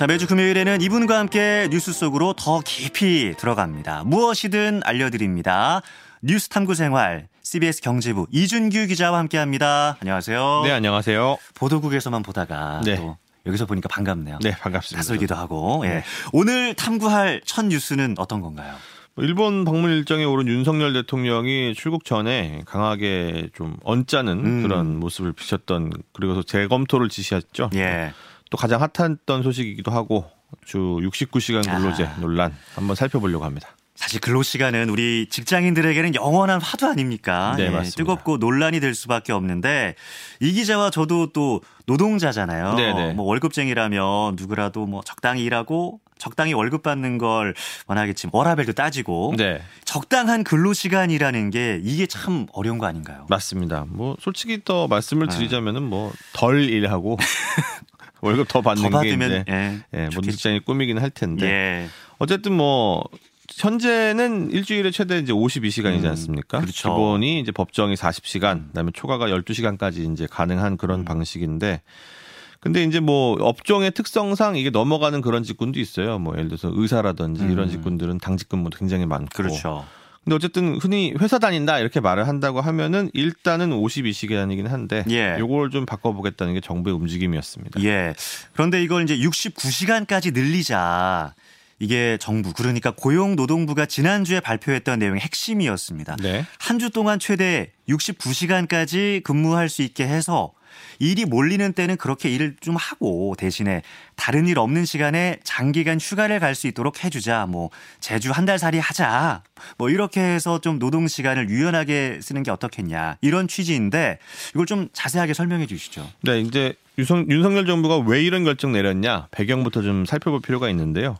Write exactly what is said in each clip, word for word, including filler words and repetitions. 자, 매주 금요일에는 이분과 함께 뉴스 속으로 더 깊이 들어갑니다. 무엇이든 알려드립니다. 뉴스탐구생활 씨비에스 경제부 이준규 기자와 함께합니다. 안녕하세요. 네, 안녕하세요. 보도국에서만 보다가 네. 또 여기서 보니까 반갑네요. 네, 반갑습니다. 낯설기도 하고. 예. 오늘 탐구할 첫 뉴스는 어떤 건가요? 일본 방문 일정에 오른 윤석열 대통령이 출국 전에 강하게 좀 언짢은 음. 그런 모습을 비쳤던, 그리고서 재검토를 지시했죠. 예. 또 가장 핫했던 소식이기도 하고 주 육십구 시간 근로제 아. 논란 한번 살펴보려고 합니다. 사실 근로시간은 우리 직장인들에게는 영원한 화두 아닙니까? 네, 맞습니다. 예, 뜨겁고 논란이 될 수밖에 없는데 이 기자와 저도 또 노동자잖아요. 네네. 뭐 월급쟁이라면 누구라도 뭐 적당히 일하고 적당히 월급 받는 걸 원하겠지만 워라밸도 따지고 네. 적당한 근로시간이라는 게 이게 참 어려운 거 아닌가요? 맞습니다. 뭐 솔직히 더 말씀을 드리자면은 뭐 덜 일하고 월급 더 받는 더 게 이제 예, 예, 모든 직장인의 꿈이긴 할 텐데 예. 어쨌든 뭐 현재는 일주일에 최대 이제 오십이 시간이지 않습니까? 음, 그렇죠. 기본이 이제 법정이 사십 시간, 그다음에 초과가 열두 시간까지 이제 가능한 그런 음. 방식인데, 근데 이제 뭐 업종의 특성상 이게 넘어가는 그런 직군도 있어요. 뭐 예를 들어서 의사라든지 음. 이런 직군들은 당직근무도 굉장히 많고. 그렇죠. 근데 어쨌든 흔히 회사 다닌다 이렇게 말을 한다고 하면은 일단은 오십이 시간이긴 한데 요걸 예. 좀 바꿔보겠다는 게 정부의 움직임이었습니다. 예. 그런데 이걸 이제 육십구 시간까지 늘리자. 이게 정부, 그러니까 고용노동부가 지난주에 발표했던 내용의 핵심이었습니다. 네. 한 주 동안 최대 육십구 시간까지 근무할 수 있게 해서 일이 몰리는 때는 그렇게 일을 좀 하고 대신에 다른 일 없는 시간에 장기간 휴가를 갈 수 있도록 해주자. 뭐 제주 한 달 살이 하자. 뭐 이렇게 해서 좀 노동 시간을 유연하게 쓰는 게 어떻겠냐. 이런 취지인데 이걸 좀 자세하게 설명해 주시죠. 네, 이제 윤석열 정부가 왜 이런 결정 내렸냐. 배경부터 좀 살펴볼 필요가 있는데요.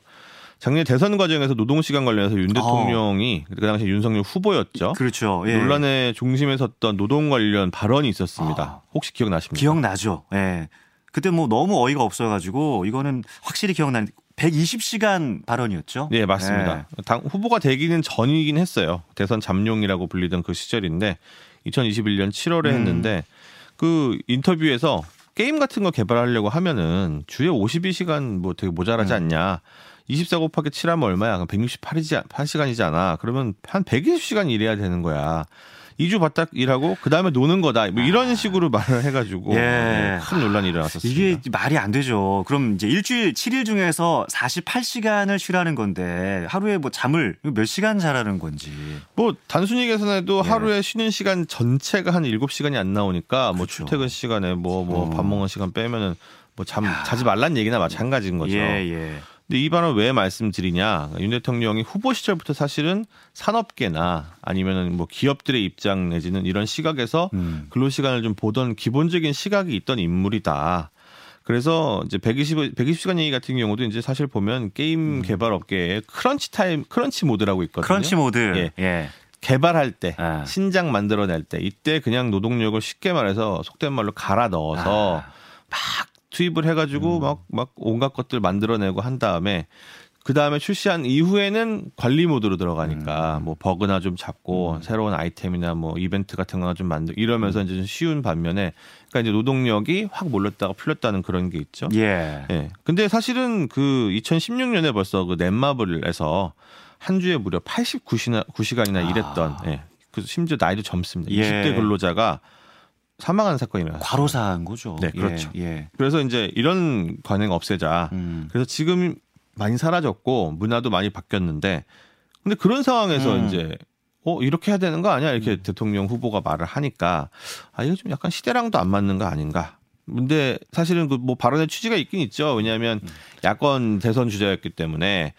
작년 대선 과정에서 노동시간 관련해서 윤 대통령이 어. 그 당시 윤석열 후보였죠. 그렇죠. 예. 논란의 중심에 섰던 노동 관련 발언이 있었습니다. 어. 혹시 기억나십니까? 기억나죠. 예. 그때 뭐 너무 어이가 없어가지고 이거는 확실히 기억나는 백이십 시간 발언이었죠. 네, 맞습니다. 예. 당 후보가 되기는 전이긴 했어요. 대선 잠룡이라고 불리던 그 시절인데 이천이십일 년 칠월에 음. 했는데 그 인터뷰에서 게임 같은 거 개발하려고 하면은 주에 오십이 시간 뭐 되게 모자라지 음. 않냐. 이십사 곱하기 칠 하면 얼마야? 백육십팔 시간이잖아. 그러면 한 백이십 시간 일해야 되는 거야. 이 주 바닥 일하고 그다음에 노는 거다. 뭐 이런 식으로 말을 해가지고 예. 큰 논란이 일어났었습니다. 이게 말이 안 되죠. 그럼 이제 일주일 칠 일 중에서 사십팔 시간을 쉬라는 건데 하루에 뭐 잠을 몇 시간 자라는 건지. 뭐 단순히 계산해도 예. 하루에 쉬는 시간 전체가 한 일곱 시간이 안 나오니까 그렇죠. 뭐 출퇴근 시간에 뭐 뭐 밥 먹는 시간 빼면은 뭐 잠 자지 말란 얘기나 마찬가지인 거죠. 예, 예. 근데 이 발언을 왜 말씀드리냐? 윤 대통령이 후보 시절부터 사실은 산업계나 아니면은 뭐 기업들의 입장 내지는 이런 시각에서 음. 근로 시간을 좀 보던 기본적인 시각이 있던 인물이다. 그래서 이제 백이십 시간 얘기 같은 경우도 이제 사실 보면 게임 음. 개발 업계에 크런치 타임, 크런치 모드라고 있거든요. 크런치 모드. 예. 예. 개발할 때, 아. 신작 만들어낼 때, 이때 그냥 노동력을 쉽게 말해서 속된 말로 갈아 넣어서 아. 막 투입을 해가지고 막, 막 온갖 것들 만들어내고 한 다음에 그 다음에 출시한 이후에는 관리 모드로 들어가니까 음. 뭐 버그나 좀 잡고 음. 새로운 아이템이나 뭐 이벤트 같은 거나 좀 만들 이러면서 음. 이제 좀 쉬운 반면에 그러니까 이제 노동력이 확 몰렸다가 풀렸다는 그런 게 있죠. 예. 예. 근데 사실은 그 이천십육 년에 벌써 그 넷마블에서 한 주에 무려 팔십구 시간이나 아. 일했던 예. 그 심지어 나이도 젊습니다. 예. 이십 대 근로자가 사망한 사건이 나왔어요. 과로사한 거죠. 네, 그렇죠. 예, 예. 그래서 이제 이런 관행 없애자. 음. 그래서 지금 많이 사라졌고 문화도 많이 바뀌었는데, 근데 그런 상황에서 음. 이제 어 이렇게 해야 되는 거 아니야? 이렇게 음. 대통령 후보가 말을 하니까 아 이거 좀 약간 시대랑도 안 맞는 거 아닌가? 근데 사실은 그 뭐 발언의 취지가 있긴 있죠. 왜냐하면 음. 야권 대선 주자였기 때문에.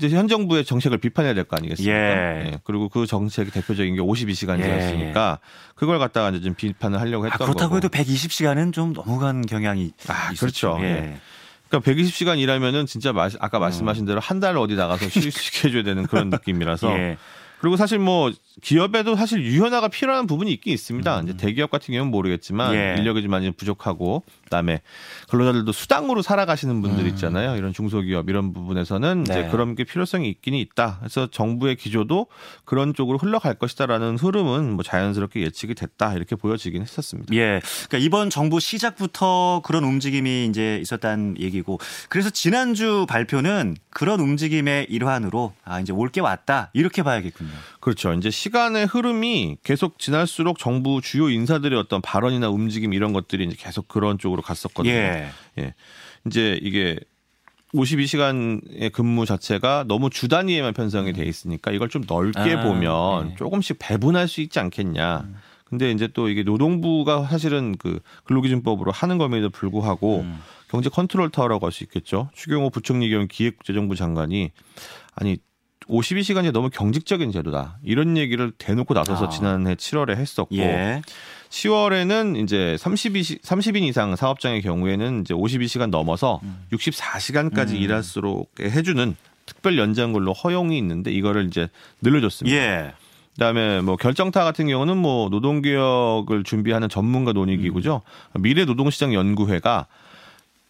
이제 현 정부의 정책을 비판해야 될 거 아니겠습니까? 예. 예. 그리고 그 정책이 대표적인 게 오십이 시간제였으니까 예. 그걸 갖다가 이제 좀 비판을 하려고 했던 아, 그렇다고 거고. 그렇다고 해도 백이십 시간은 좀 넘어간 경향이 아, 있었죠. 그렇죠. 예. 그러니까 백이십 시간 일하면은 진짜 아까 말씀하신 대로 한 달 어디 나가서 휴식해줘야 되는 그런 느낌이라서 예. 그리고 사실 뭐 기업에도 사실 유연화가 필요한 부분이 있긴 있습니다. 음. 이제 대기업 같은 경우는 모르겠지만 예. 인력이 좀 많이 부족하고 그다음에 근로자들도 수당으로 살아가시는 분들 있잖아요. 이런 중소기업 이런 부분에서는 네. 이제 그런 게 필요성이 있긴 있다. 그래서 정부의 기조도 그런 쪽으로 흘러갈 것이다라는 흐름은 뭐 자연스럽게 예측이 됐다 이렇게 보여지긴 했었습니다. 예, 그러니까 이번 정부 시작부터 그런 움직임이 이제 있었다는 얘기고 그래서 지난주 발표는 그런 움직임의 일환으로 아 이제 올 게 왔다 이렇게 봐야겠군요. 그렇죠. 이제 시간의 흐름이 계속 지날수록 정부 주요 인사들의 어떤 발언이나 움직임 이런 것들이 이제 계속 그런 쪽으로 갔었거든요. 예. 예. 이제 이게 오십이 시간의 근무 자체가 너무 주 단위에만 편성이 돼 있으니까 이걸 좀 넓게 아, 보면 네. 조금씩 배분할 수 있지 않겠냐. 음. 근데 이제 또 이게 노동부가 사실은 그 근로기준법으로 하는 것에도 불구하고 음. 경제 컨트롤 타워라고 할 수 있겠죠. 추경호 부총리 겸 기획재정부 장관이 아니 오십이 시간이 너무 경직적인 제도다. 이런 얘기를 대놓고 나서서 지난해 칠월에 했었고 예. 시월에는 이제 삼십이, 삼십 인 이상 사업장의 경우에는 이제 오십이 시간 넘어서 육십사 시간까지 음. 일할수록 해주는 특별 연장 근로 허용이 있는데 이거를 이제 늘려줬습니다. 예. 그다음에 뭐 결정타 같은 경우는 뭐 노동개혁을 준비하는 전문가 논의기구죠. 음. 미래노동시장연구회가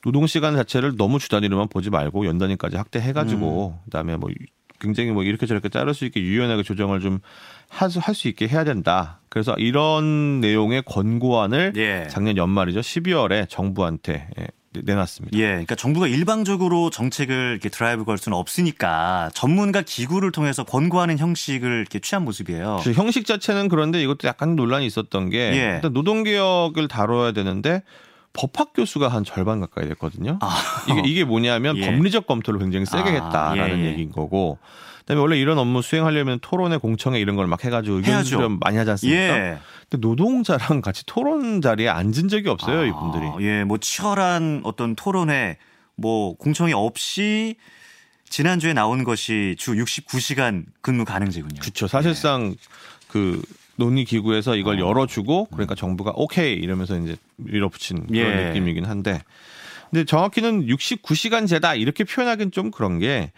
노동시간 자체를 너무 주 단위로만 보지 말고 연 단위까지 확대해가지고 음. 그다음에 뭐 굉장히 뭐 이렇게 저렇게 자를 수 있게 유연하게 조정을 좀 할 수 있게 해야 된다. 그래서 이런 내용의 권고안을 예. 작년 연말이죠. 십이월에 정부한테 내놨습니다. 예, 그러니까 정부가 일방적으로 정책을 이렇게 드라이브 걸 수는 없으니까 전문가 기구를 통해서 권고하는 형식을 이렇게 취한 모습이에요. 그렇죠. 형식 자체는 그런데 이것도 약간 논란이 있었던 게 예. 일단 노동개혁을 다뤄야 되는데 법학 교수가 한 절반 가까이 됐거든요. 아. 이게, 이게 뭐냐면 예. 법리적 검토를 굉장히 세게 했다라는 아, 예. 얘기인 거고 그다음에 원래 이런 업무 수행하려면 토론회 공청회 이런 걸 막 해가지고 의견 수렴 많이 하지 않습니까? 예. 근데 노동자랑 같이 토론 자리에 앉은 적이 없어요. 아, 이분들이. 예, 뭐 치열한 어떤 토론회 뭐 공청회 없이 지난주에 나온 것이 주 육십구 시간 근무 가능제군요. 그렇죠. 사실상 예. 그 논의 기구에서 이걸 열어주고 그러니까 정부가 오케이 이러면서 이제 밀어붙인 그런 예. 느낌이긴 한데 근데 정확히는 육십구 시간제다 이렇게 표현하기는 좀 그런 게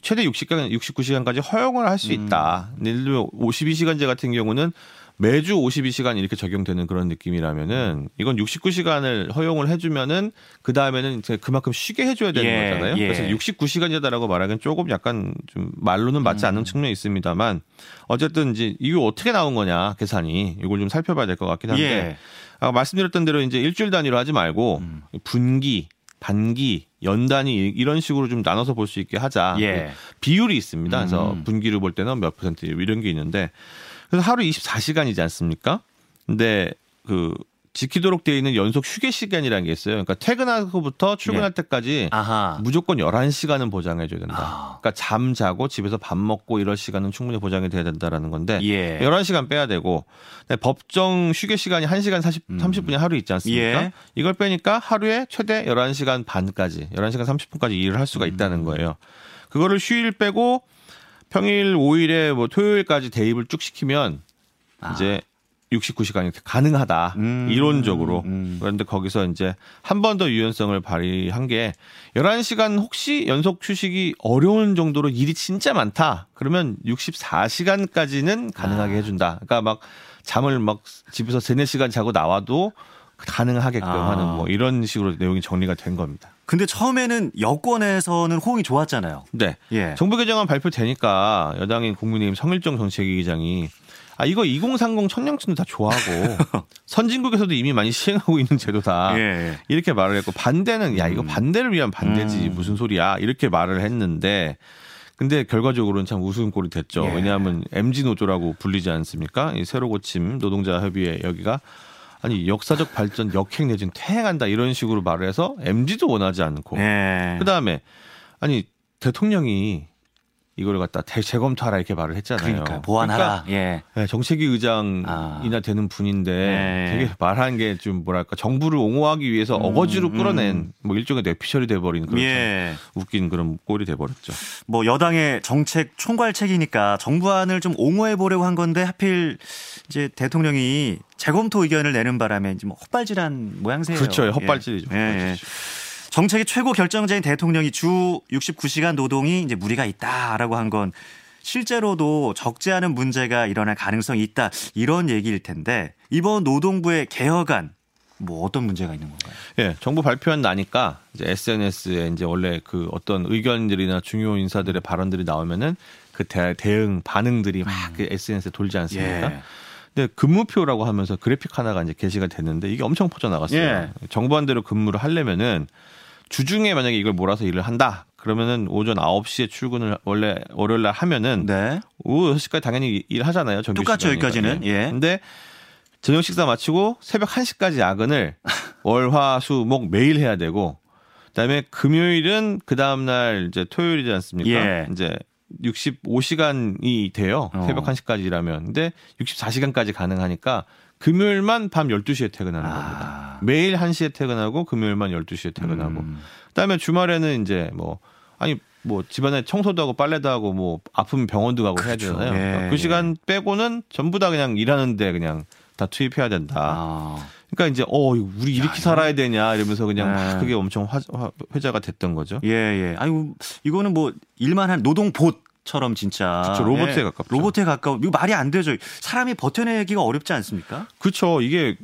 최대 육십 시간, 육십구 시간까지 허용을 할 수 있다. 음. 예를 들면 오십이 시간제 같은 경우는 매주 오십이 시간 이렇게 적용되는 그런 느낌이라면은 이건 육십구 시간을 허용을 해주면은 그 다음에는 이제 그만큼 쉬게 해줘야 되는 예. 거잖아요. 예. 그래서 육십구 시간제다라고 말하기는 조금 약간 좀 말로는 맞지 않는 음. 측면이 있습니다만 어쨌든 이제 이게 어떻게 나온 거냐 계산이 이걸 좀 살펴봐야 될 것 같긴 한데 예. 아까 말씀드렸던 대로 이제 일주일 단위로 하지 말고 음. 분기, 반기, 연 단위 이런 식으로 좀 나눠서 볼 수 있게 하자. 예. 비율이 있습니다. 그래서 음. 분기를 볼 때는 몇 퍼센트 이런 게 있는데. 그래서 하루 이십사 시간이지 않습니까? 근데 그 지키도록 되어 있는 연속 휴게 시간이라는 게 있어요. 그러니까 퇴근하고부터 출근할 네. 때까지 아하. 무조건 열한 시간은 보장해 줘야 된다. 아. 그러니까 잠 자고 집에서 밥 먹고 이럴 시간은 충분히 보장이 돼야 된다라는 건데 예. 열한 시간 빼야 되고 법정 휴게 시간이 한 시간 사십, 삼십 분이 하루 있지 않습니까? 예. 이걸 빼니까 하루에 최대 열한 시간 반까지, 열한 시간 삼십 분까지 일을 할 수가 있다는 거예요. 그거를 휴일 빼고 평일 오 일에 뭐 토요일까지 대입을 쭉 시키면 아. 이제 육십구 시간이 가능하다. 음, 이론적으로. 음. 그런데 거기서 이제 한 번 더 유연성을 발휘한 게 열한 시간 혹시 연속 휴식이 어려운 정도로 일이 진짜 많다. 그러면 육십사 시간까지는 가능하게 아. 해준다. 그러니까 막 잠을 막 집에서 세네 시간 자고 나와도 가능하게끔 아. 하는 뭐 이런 식으로 내용이 정리가 된 겁니다. 근데 처음에는 여권에서는 호응이 좋았잖아요. 네. 예. 정부 개정안 발표되니까 여당인 국민의힘 성일정 정책위의장이 아 이거 이공삼공 청년층도 다 좋아하고 선진국에서도 이미 많이 시행하고 있는 제도다. 예. 이렇게 말을 했고 반대는 야 이거 반대를 위한 반대지 음. 무슨 소리야 이렇게 말을 했는데 근데 결과적으로는 참 우스갯소리 됐죠. 예. 왜냐하면 엠지노조라고 불리지 않습니까? 이 새로 고침 노동자협의회 여기가 아니 역사적 발전 역행 내지는 퇴행한다 이런 식으로 말을 해서 엠지도 원하지 않고 네. 그다음에 아니 대통령이 이걸 갖다 재검토하라 이렇게 말을 했잖아요. 그러니까 보완하라. 그러니까 예. 정책위 의장이나 아. 되는 분인데 네. 되게 말한 게 좀 뭐랄까 정부를 옹호하기 위해서 음, 어거지로 끌어낸 음. 뭐 일종의 뇌피셜이 돼버린 그런 예. 웃긴 그런 꼴이 돼버렸죠. 뭐 여당의 정책 총괄책이니까 정부안을 좀 옹호해 보려고 한 건데 하필 이제 대통령이 재검토 의견을 내는 바람에 이제 뭐 헛발질한 모양새예요. 그렇죠, 헛발질이죠. 예. 헛발질이죠. 예. 정책의 최고 결정자인 대통령이 주 육십구 시간 노동이 이제 무리가 있다라고 한 건 실제로도 적지 않은 문제가 일어날 가능성이 있다. 이런 얘기일 텐데 이번 노동부의 개혁안 뭐 어떤 문제가 있는 건가요? 예, 정부 발표한 나니까 이제 에스엔에스에 이제 원래 그 어떤 의견들이나 중요 인사들의 발언들이 나오면은 그 대, 대응 반응들이 막 음. 에스엔에스에 돌지 않습니까? 예. 근데 근무표라고 하면서 그래픽 하나가 이제 게시가 됐는데 이게 엄청 퍼져 나갔어요. 예. 정반대로 근무를 하려면은 주중에 만약에 이걸 몰아서 일을 한다. 그러면은 오전 아홉 시에 출근을 원래 월요일 날 하면은 네. 오후 여섯 시까지 당연히 일하잖아요. 똑같죠, 여기까지는. 예. 근데 저녁 식사 마치고 새벽 한 시까지 야근을 월, 화, 수, 목 매일 해야 되고 그다음에 금요일은 그 다음 날 이제 토요일이지 않습니까? 예. 이제 육십오 시간이 돼요. 어. 새벽 한 시까지 일하면. 근데 육십사 시간까지 가능하니까 금요일만 밤 열두 시에 퇴근하는 아. 겁니다. 매일 한 시에 퇴근하고 금요일만 열두 시에 퇴근하고. 음. 그다음에 주말에는 이제 뭐 아니 뭐 집안에 청소도 하고 빨래도 하고 뭐 아프면 병원도 가고 그렇죠. 해야 되잖아요. 예. 그 시간 빼고는 전부 다 그냥 일하는데 그냥 다 투입해야 된다. 아. 그러니까 이제 어 우리 이렇게 야, 살아야 되냐 이러면서 그냥 네. 막 그게 엄청 화, 화, 회자가 됐던 거죠. 예, 예. 아니 이거는 뭐 일만 한 노동봇처럼 진짜 그렇죠. 로봇에 예. 가깝죠. 로봇에 가까워. 이거 말이 안 되죠. 사람이 버텨내기가 어렵지 않습니까? 그렇죠. 이게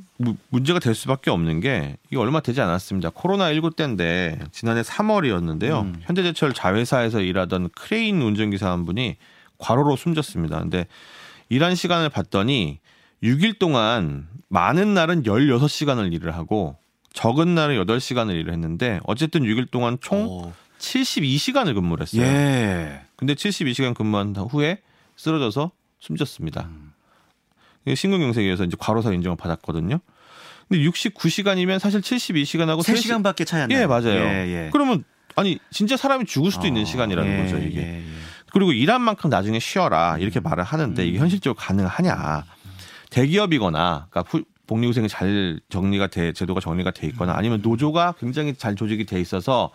문제가 될 수밖에 없는 게 이게 얼마 되지 않았습니다. 코로나십구 때인데 지난해 삼월이었는데요. 음. 현대제철 자회사에서 일하던 크레인 운전기사 한 분이 과로로 숨졌습니다. 근데 일한 시간을 봤더니 육 일 동안 많은 날은 열여섯 시간을 일을 하고 적은 날은 여덟 시간을 일을 했는데 어쨌든 육 일 동안 총 오. 칠십이 시간을 근무를 했어요. 예. 근데 칠십이 시간 근무한 후에 쓰러져서 숨졌습니다. 음. 심근경색에 의해서 이제 과로사 인정을 받았거든요. 근데 육십구 시간이면 사실 칠십이 시간하고 세 시간밖에 차이 안 나요. 예, 맞아요. 예, 예. 그러면 아니 진짜 사람이 죽을 수도 어, 있는 시간이라는 예, 거죠. 이게. 예, 예. 그리고 일한 만큼 나중에 쉬어라 이렇게 말을 하는데 음. 이게 현실적으로 가능하냐. 대기업이거나 그러니까 복리후생이 잘 정리가 돼 제도가 정리가 돼 있거나 아니면 노조가 굉장히 잘 조직이 돼 있어서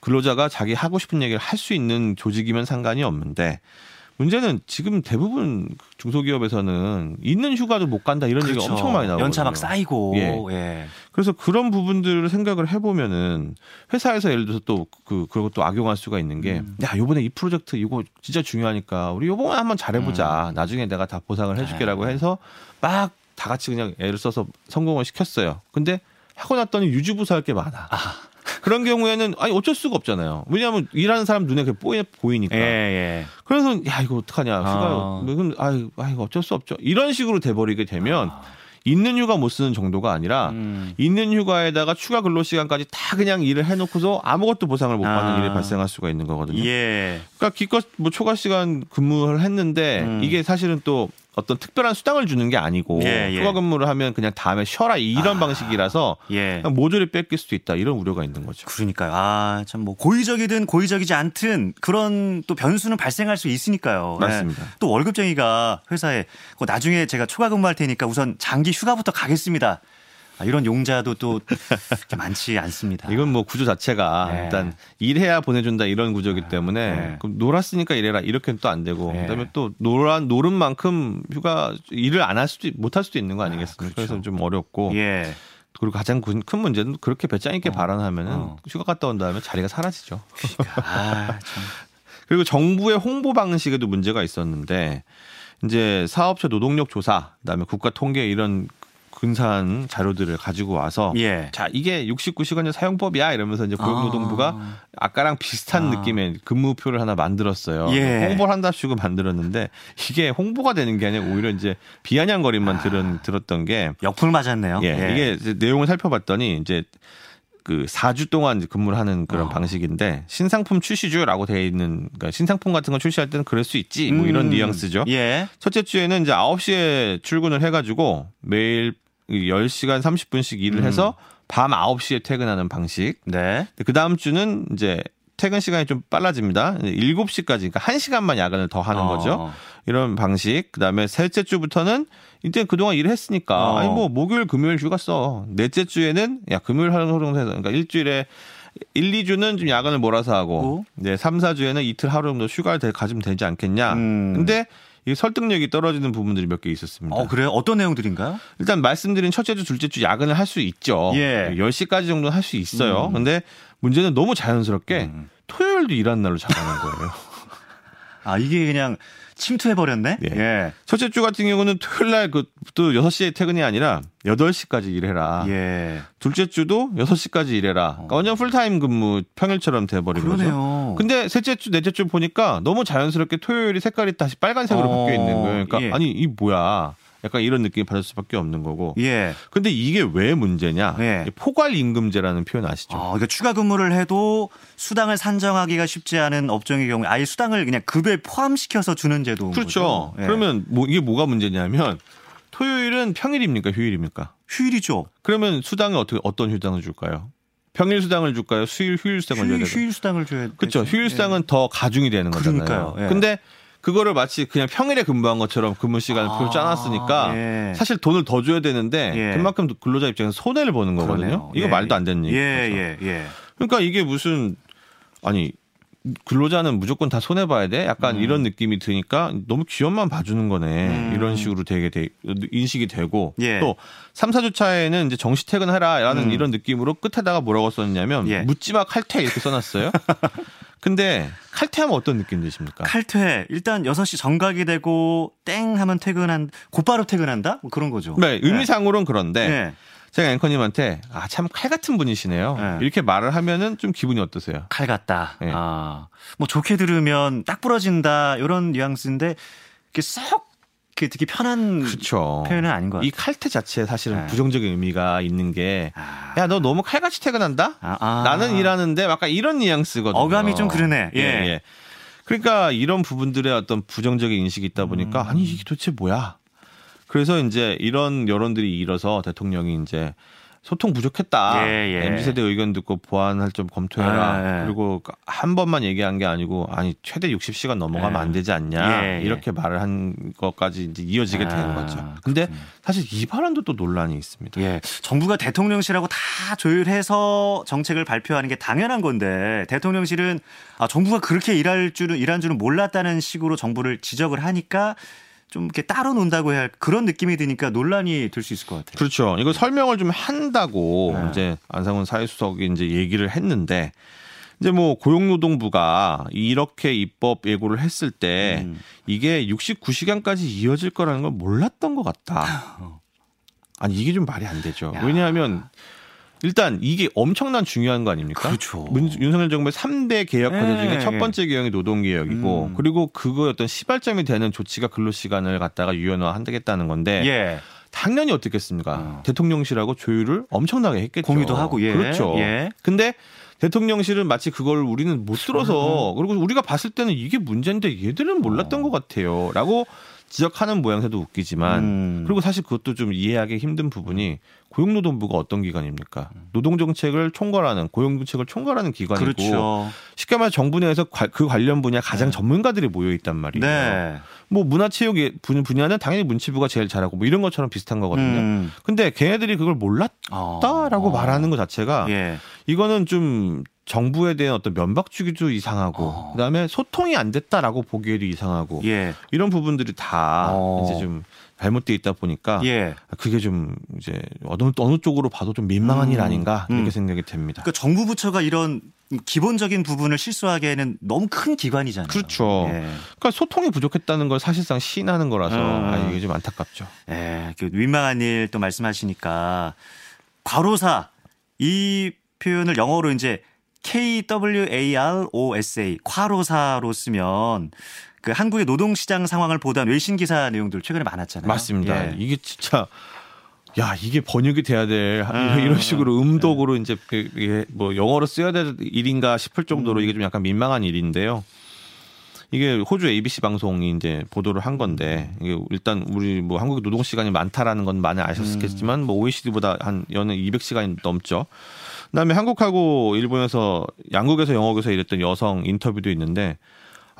근로자가 자기 하고 싶은 얘기를 할 수 있는 조직이면 상관이 없는데 문제는 지금 대부분 중소기업에서는 있는 휴가도 못 간다 이런 그렇죠. 얘기가 엄청 많이 나오거든요. 연차 막 쌓이고. 예. 예. 그래서 그런 부분들을 생각을 해보면은 회사에서 예를 들어서 또 그 그런 것도 악용할 수가 있는 게 야 이번에 이 프로젝트 이거 진짜 중요하니까 우리 이번에 한번 잘해보자. 음. 나중에 내가 다 보상을 해줄게라고 해서 막 다 같이 그냥 애를 써서 성공을 시켰어요. 근데 하고 났더니 유지부사 할 게 많아. 아. 그런 경우에는 아니 어쩔 수가 없잖아요. 왜냐하면 일하는 사람 눈에 그게 보이니까. 예, 예. 그래서 야 이거 어떡하냐. 휴가 그럼 아유 아이고 어쩔 수 없죠. 이런 식으로 돼버리게 되면 아. 있는 휴가 못 쓰는 정도가 아니라 음. 있는 휴가에다가 추가 근로 시간까지 다 그냥 일을 해놓고서 아무것도 보상을 못 받는 아. 일이 발생할 수가 있는 거거든요. 예. 그러니까 기껏 뭐 초과 시간 근무를 했는데 음. 이게 사실은 또 어떤 특별한 수당을 주는 게 아니고 예, 예. 추가 근무를 하면 그냥 다음에 쉬어라 이런 아, 방식이라서 예. 모조리 뺏길 수도 있다 이런 우려가 있는 거죠. 그러니까요. 아, 참 뭐 고의적이든 고의적이지 않든 그런 또 변수는 발생할 수 있으니까요. 맞습니다. 네. 또 월급쟁이가 회사에 나중에 제가 추가 근무할 테니까 우선 장기 휴가부터 가겠습니다. 이런 용자도 또 많지 않습니다. 이건 뭐 구조 자체가 네. 일단 일해야 보내준다 이런 구조이기 때문에 네. 그럼 놀았으니까 일해라 이렇게는 또 안 되고 네. 그다음에 또 놀아, 노른 만큼 휴가 일을 안 할 수도 못할 수도 있는 거 아니겠습니까? 아, 그렇죠. 그래서 좀 어렵고 예. 그리고 가장 큰 문제는 그렇게 배짱 있게 어. 발언하면은 어. 휴가 갔다 온 다음에 자리가 사라지죠. 아, 참. 그리고 정부의 홍보 방식에도 문제가 있었는데 이제 사업체 노동력 조사 그다음에 국가 통계 이런 근사한 자료들을 가지고 와서 예. 자 이게 육십구 시간제 사용법이야 이러면서 이제 고용노동부가 아. 아까랑 비슷한 아. 느낌의 근무표를 하나 만들었어요. 예. 홍보를 한답시고 만들었는데 이게 홍보가 되는 게 아니라 오히려 이제 비아냥거림만 아. 들은, 들었던 게 역풍 맞았네요. 예. 예. 이게 이제 내용을 살펴봤더니 이제 그 사 주 동안 근무를 하는 그런 어. 방식인데 신상품 출시주라고 되어 있는 그러니까 신상품 같은 거 출시할 때는 그럴 수 있지 뭐 이런 음. 뉘앙스죠. 예. 첫째 주에는 이제 아홉 시에 출근을 해가지고 매일 열 시간 삼십 분씩 일을 음. 해서 밤 아홉 시에 퇴근하는 방식. 네. 그 다음 주는 이제 퇴근 시간이 좀 빨라집니다. 일곱 시까지, 그러니까 한 시간만 야근을 더 하는 어. 거죠. 이런 방식. 그 다음에 셋째 주부터는 이때 그동안 일을 했으니까. 어. 아니, 뭐, 목요일, 금요일 휴가 써. 넷째 주에는, 야, 금요일 하는 하루 정도 해서. 그러니까 일주일에 일, 이 주는 좀 야근을 몰아서 하고, 네, 삼, 사 주에는 이틀 하루 정도 휴가를 가지면 되지 않겠냐. 음. 근데, 이 설득력이 떨어지는 부분들이 몇 개 있었습니다. 어, 그래요? 어떤 내용들인가요? 일단 말씀드린 첫째 주, 둘째 주 야근을 할 수 있죠. 예. 열 시까지 정도는 할 수 있어요. 음. 근데 문제는 너무 자연스럽게 음. 토요일도 일하는 날로 잡아낸 거예요. 아, 이게 그냥 침투해버렸네? 네. 예. 첫째 주 같은 경우는 토요일 날 그 또 여섯 시에 퇴근이 아니라 여덟 시까지 일해라. 예. 둘째 주도 여섯 시까지 일해라. 그러니까 완전 풀타임 근무 평일처럼 돼버린 거죠. 근데 셋째 주, 넷째 주 보니까 너무 자연스럽게 토요일이 색깔이 다시 빨간색으로 어. 바뀌어 있는 거예요. 그러니까 예. 아니, 이 뭐야. 약간 이런 느낌이 받을 수밖에 없는 거고. 예. 근데 이게 왜 문제냐? 예. 포괄임금제라는 표현 아시죠? 아, 그러니까 추가 근무를 해도 수당을 산정하기가 쉽지 않은 업종의 경우에 아예 수당을 그냥 급에 포함시켜서 주는 제도인 그렇죠. 거죠. 예. 그러면 뭐 이게 뭐가 문제냐면 토요일은 평일입니까? 휴일입니까? 휴일이죠. 그러면 수당을 어떻게 어떤 수당을 줄까요? 평일 수당을 줄까요? 수일 휴일 수당을 휴일, 줘야 돼요. 휴일 수당을 줘야 그렇죠. 휴일 수당은 예. 더 가중이 되는 거잖아요. 예. 근데 그거를 마치 그냥 평일에 근무한 것처럼 근무 시간을 표를 아, 짜놨으니까 예. 사실 돈을 더 줘야 되는데 예. 그만큼 근로자 입장에서 손해를 보는 거거든요. 그러네요. 이거 예. 말도 안 되는 얘기죠. 예. 예. 예. 그러니까 이게 무슨 아니 근로자는 무조건 다 손해봐야 돼? 약간 음. 이런 느낌이 드니까 너무 기업만 봐주는 거네. 음. 이런 식으로 되게 되, 인식이 되고 예. 또 삼, 사 주 차에는 이제 정시 퇴근하라 라는 음. 이런 느낌으로 끝에다가 뭐라고 썼냐면 예. 묻지마 칼퇴 이렇게 써놨어요. 근데 칼퇴하면 어떤 느낌 드십니까? 칼퇴. 일단 여섯 시 정각이 되고 땡 하면 퇴근한 곧바로 퇴근한다? 뭐 그런 거죠. 네. 의미상으로는 네. 그런데 네. 제가 앵커님한테 아, 참 칼 같은 분이시네요. 네. 이렇게 말을 하면은 좀 기분이 어떠세요? 칼 같다. 네. 아, 뭐 좋게 들으면 딱 부러진다 이런 뉘앙스인데 이렇게 쏙 그게 되게 편한 그쵸. 표현은 아닌 것 같아요. 이 칼퇴 자체에 사실은 네. 부정적인 의미가 있는 게 야, 너 너무 칼같이 퇴근한다? 아, 아. 나는 일하는데 약간 이런 뉘앙스거든요. 어감이 좀 그러네. 예. 예, 예. 그러니까 이런 부분들의 어떤 부정적인 인식이 있다 보니까 음. 아니 이게 도대체 뭐야? 그래서 이제 이런 여론들이 일어서 대통령이 이제 소통 부족했다. 예, 예. 엠지 세대 의견 듣고 보완할 점 검토해라. 예, 예. 그리고 한 번만 얘기한 게 아니고 아니 최대 육십 시간 넘어가면 예. 안 되지 않냐. 예, 예. 이렇게 말을 한 것까지 이제 이어지게 아, 되는 거죠. 근데 그렇군요. 사실 이 발언도 또 논란이 있습니다. 예. 정부가 대통령실하고 다 조율해서 정책을 발표하는 게 당연한 건데 대통령실은 아, 정부가 그렇게 일할 줄은 일한 줄은 몰랐다는 식으로 정부를 지적을 하니까 좀 이렇게 따로 논다고 해야 할 그런 느낌이 드니까 논란이 될 수 있을 것 같아요. 그렇죠. 이거 설명을 좀 한다고 네. 이제 안상훈 사회수석이 이제 얘기를 했는데 이제 뭐 고용노동부가 이렇게 입법 예고를 했을 때 음. 이게 육십구 시간까지 이어질 거라는 걸 몰랐던 것 같다. 아니 이게 좀 말이 안 되죠. 야. 왜냐하면 일단 이게 엄청난 중요한 거 아닙니까? 그렇죠. 문, 윤석열 정부의 삼 대 개혁 과제 중에 예, 첫 번째 개혁이 노동개혁이고 음. 그리고 그거의 어떤 시발점이 되는 조치가 근로시간을 갖다가 유연화한다겠다는 건데 예. 당연히 어떻겠습니까? 어. 대통령실하고 조율을 엄청나게 했겠죠. 공유도 하고. 예. 그렇죠. 예. 근데 대통령실은 마치 그걸 우리는 못 들어서 그리고 우리가 봤을 때는 이게 문제인데 얘들은 몰랐던 어. 것 같아요. 라고 지적하는 모양새도 웃기지만 음. 그리고 사실 그것도 좀 이해하기 힘든 부분이 고용노동부가 어떤 기관입니까? 노동정책을 총괄하는 고용정책을 총괄하는 기관이고 그렇죠. 쉽게 말해서 정부 내에서 그 관련 분야 가장 네. 전문가들이 모여 있단 말이에요. 네. 뭐 문화체육 분야는 당연히 문체부가 제일 잘하고 뭐 이런 것처럼 비슷한 거거든요. 음. 근데 걔네들이 그걸 몰랐다라고 어. 말하는 것 자체가 예. 이거는 좀 정부에 대한 어떤 면박주기도 이상하고 어. 그다음에 소통이 안 됐다라고 보기에도 이상하고 예. 이런 부분들이 다 어. 이제 좀 잘못되어 있다 보니까 예. 그게 좀 이제 어느, 어느 쪽으로 봐도 좀 민망한 음. 일 아닌가 이렇게 음. 생각이 됩니다. 그러니까 정부 부처가 이런 기본적인 부분을 실수하기에는 너무 큰 기관이잖아요. 그렇죠. 예. 그러니까 소통이 부족했다는 걸 사실상 시인하는 거라서 음. 아, 이게 좀 안타깝죠. 예, 그 민망한 일 또 말씀하시니까 과로사 이 표현을 영어로 이제 케이 더블유 에이 알 오 에스 에이 과로사로 쓰면 그 한국의 노동시장 상황을 보도한 외신 기사 내용들 최근에 많았잖아요. 맞습니다. 예. 이게 진짜 야 이게 번역이 돼야 될 음, 이런 식으로 음독으로 음. 이제 뭐 영어로 써야 될 일인가 싶을 정도로 음. 이게 좀 약간 민망한 일인데요. 이게 호주 에이비씨 방송이 이제 보도를 한 건데 이게 일단 우리 뭐 한국의 노동 시간이 많다라는 건 많이 아셨겠지만 음. 뭐 오이시디보다 한 연에 이백 시간이 넘죠. 그다음에 한국하고 일본에서 양국에서 영어교사 일했던 여성 인터뷰도 있는데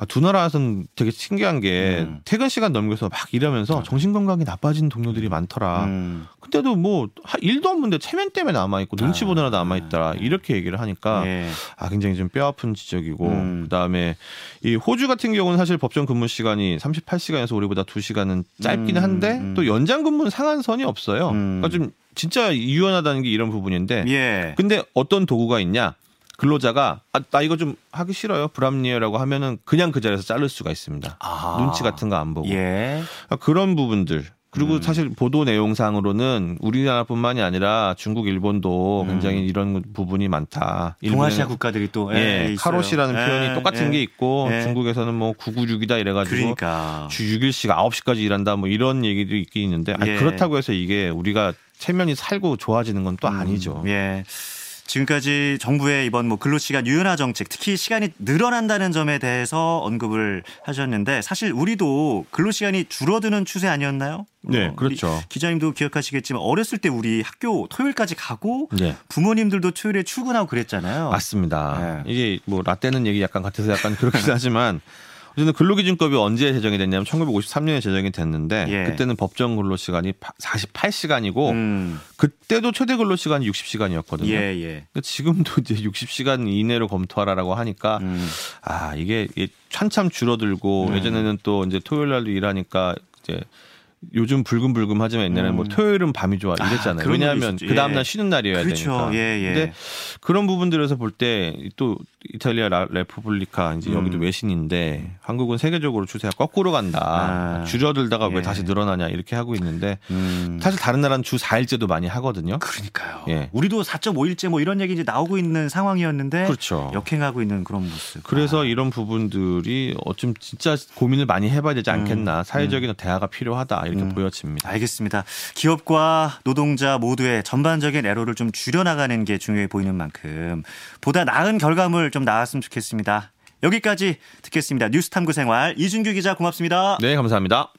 아, 두 나라에서는 되게 신기한 게 음. 퇴근 시간 넘겨서 막 일하면서 정신 건강이 나빠진 동료들이 많더라. 음. 그때도 뭐 일도 없는데 체면 때문에 남아 있고 눈치 보느라 남아 있더라. 이렇게 얘기를 하니까 예. 아 굉장히 좀 뼈 아픈 지적이고 음. 그다음에 이 호주 같은 경우는 사실 법정 근무 시간이 삼십팔 시간에서 우리보다 두 시간은 짧긴 한데 음. 또 연장 근무는 상한선이 없어요. 음. 그러니까 좀 진짜 유연하다는 게 이런 부분인데. 예. 근데 어떤 도구가 있냐? 근로자가 아, 나 이거 좀 하기 싫어요. 불합리해요라고 하면은 그냥 그 자리에서 자를 수가 있습니다. 아. 눈치 같은 거 안 보고. 예. 그런 부분들. 그리고 음. 사실 보도 내용상으로는 우리나라뿐만이 아니라 중국, 일본도 굉장히 음. 이런 부분이 많다. 동아시아 국가들이 또 예, 카롯이라는 표현이 똑같은 에이. 게 있고 에이. 중국에서는 뭐 구구육이다 이래가지고 그러니까. 주 육 일씩 아홉 시까지 일한다 뭐 이런 얘기도 있긴 있는데 아니, 예. 그렇다고 해서 이게 우리가 체면이 살고 좋아지는 건 또 음. 아니죠. 예. 지금까지 정부의 이번 뭐 근로시간 유연화 정책, 특히 시간이 늘어난다는 점에 대해서 언급을 하셨는데 사실 우리도 근로시간이 줄어드는 추세 아니었나요? 네, 그렇죠. 기자님도 기억하시겠지만 어렸을 때 우리 학교 토요일까지 가고 네. 부모님들도 토요일에 출근하고 그랬잖아요. 맞습니다. 네. 이게 뭐 라떼는 얘기 약간 같아서 약간 그렇긴 하지만 어쨌든 근로기준법이 언제 제정이 됐냐면 천구백오십삼 년에 제정이 됐는데 예. 그때는 법정 근로시간이 사십팔 시간이고 음. 그때도 최대 근로시간이 육십 시간이었거든요. 예, 예. 그러니까 지금도 이제 육십 시간 이내로 검토하라라고 하니까 음. 아 이게 한참 줄어들고 음. 예전에는 또 이제 토요일 날도 일하니까 이제 요즘 불금불금 하지만 옛날에는 음. 뭐 토요일은 밤이 좋아 이랬잖아요. 아, 왜냐하면 예. 그 다음날 쉬는 날이어야 그렇죠. 되니까. 예, 예. 근데 그런 부분들에서 볼 때 또 이탈리아 라, 레포블리카 이제 음. 여기도 외신인데 한국은 세계적으로 추세가 거꾸로 간다. 아, 줄어들다가 예. 왜 다시 늘어나냐 이렇게 하고 있는데 음. 사실 다른 나라는 주 사 일째도 많이 하거든요. 그러니까요. 예. 우리도 사 점 오 일째 뭐 이런 얘기 이제 나오고 있는 상황이었는데 그렇죠. 역행하고 있는 그런 모습. 그래서 아. 이런 부분들이 어쩜 진짜 고민을 많이 해봐야 되지 않겠나. 음. 사회적인 음. 대화가 필요하다. 이렇게 음, 보여집니다. 알겠습니다. 기업과 노동자 모두의 전반적인 애로를 좀 줄여나가는 게 중요해 보이는 만큼 보다 나은 결과물 좀 나왔으면 좋겠습니다. 여기까지 듣겠습니다. 뉴스탐구생활 이준규 기자 고맙습니다. 네, 감사합니다.